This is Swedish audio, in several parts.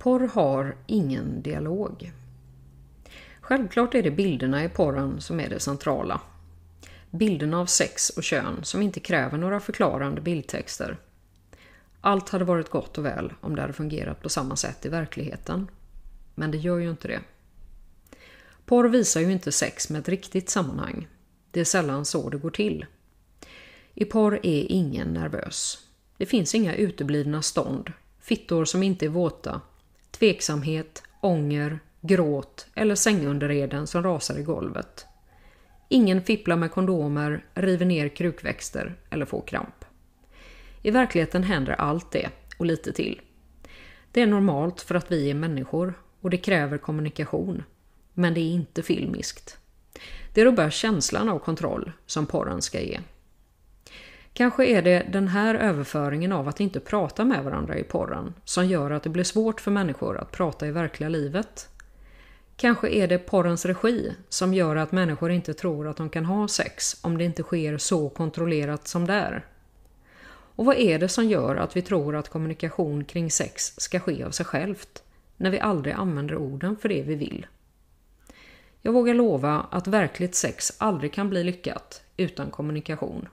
Porr har ingen dialog. Självklart är det bilderna i porren som är det centrala. Bilderna av sex och kön som inte kräver några förklarande bildtexter. Allt hade varit gott och väl om det hade fungerat på samma sätt i verkligheten. Men det gör ju inte det. Porr visar ju inte sex med ett riktigt sammanhang. Det är sällan så det går till. I porr är ingen nervös. Det finns inga uteblivna stånd, fittor som inte är våta, tveksamhet, ånger, gråt eller sängunderreden som rasar i golvet. Ingen fipplar med kondomer, river ner krukväxter eller får kramp. I verkligheten händer allt det och lite till. Det är normalt för att vi är människor och det kräver kommunikation. Men det är inte filmiskt. Det rubbar känslan av kontroll som porren ska ge. Kanske är det den här överföringen av att inte prata med varandra i porren som gör att det blir svårt för människor att prata i verkliga livet. Kanske är det porrens regi som gör att människor inte tror att de kan ha sex om det inte sker så kontrollerat som där. Och vad är det som gör att vi tror att kommunikation kring sex ska ske av sig självt när vi aldrig använder orden för det vi vill? Jag vågar lova att verkligt sex aldrig kan bli lyckat utan kommunikation.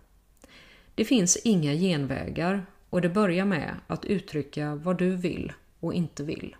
Det finns inga genvägar och det börjar med att uttrycka vad du vill och inte vill.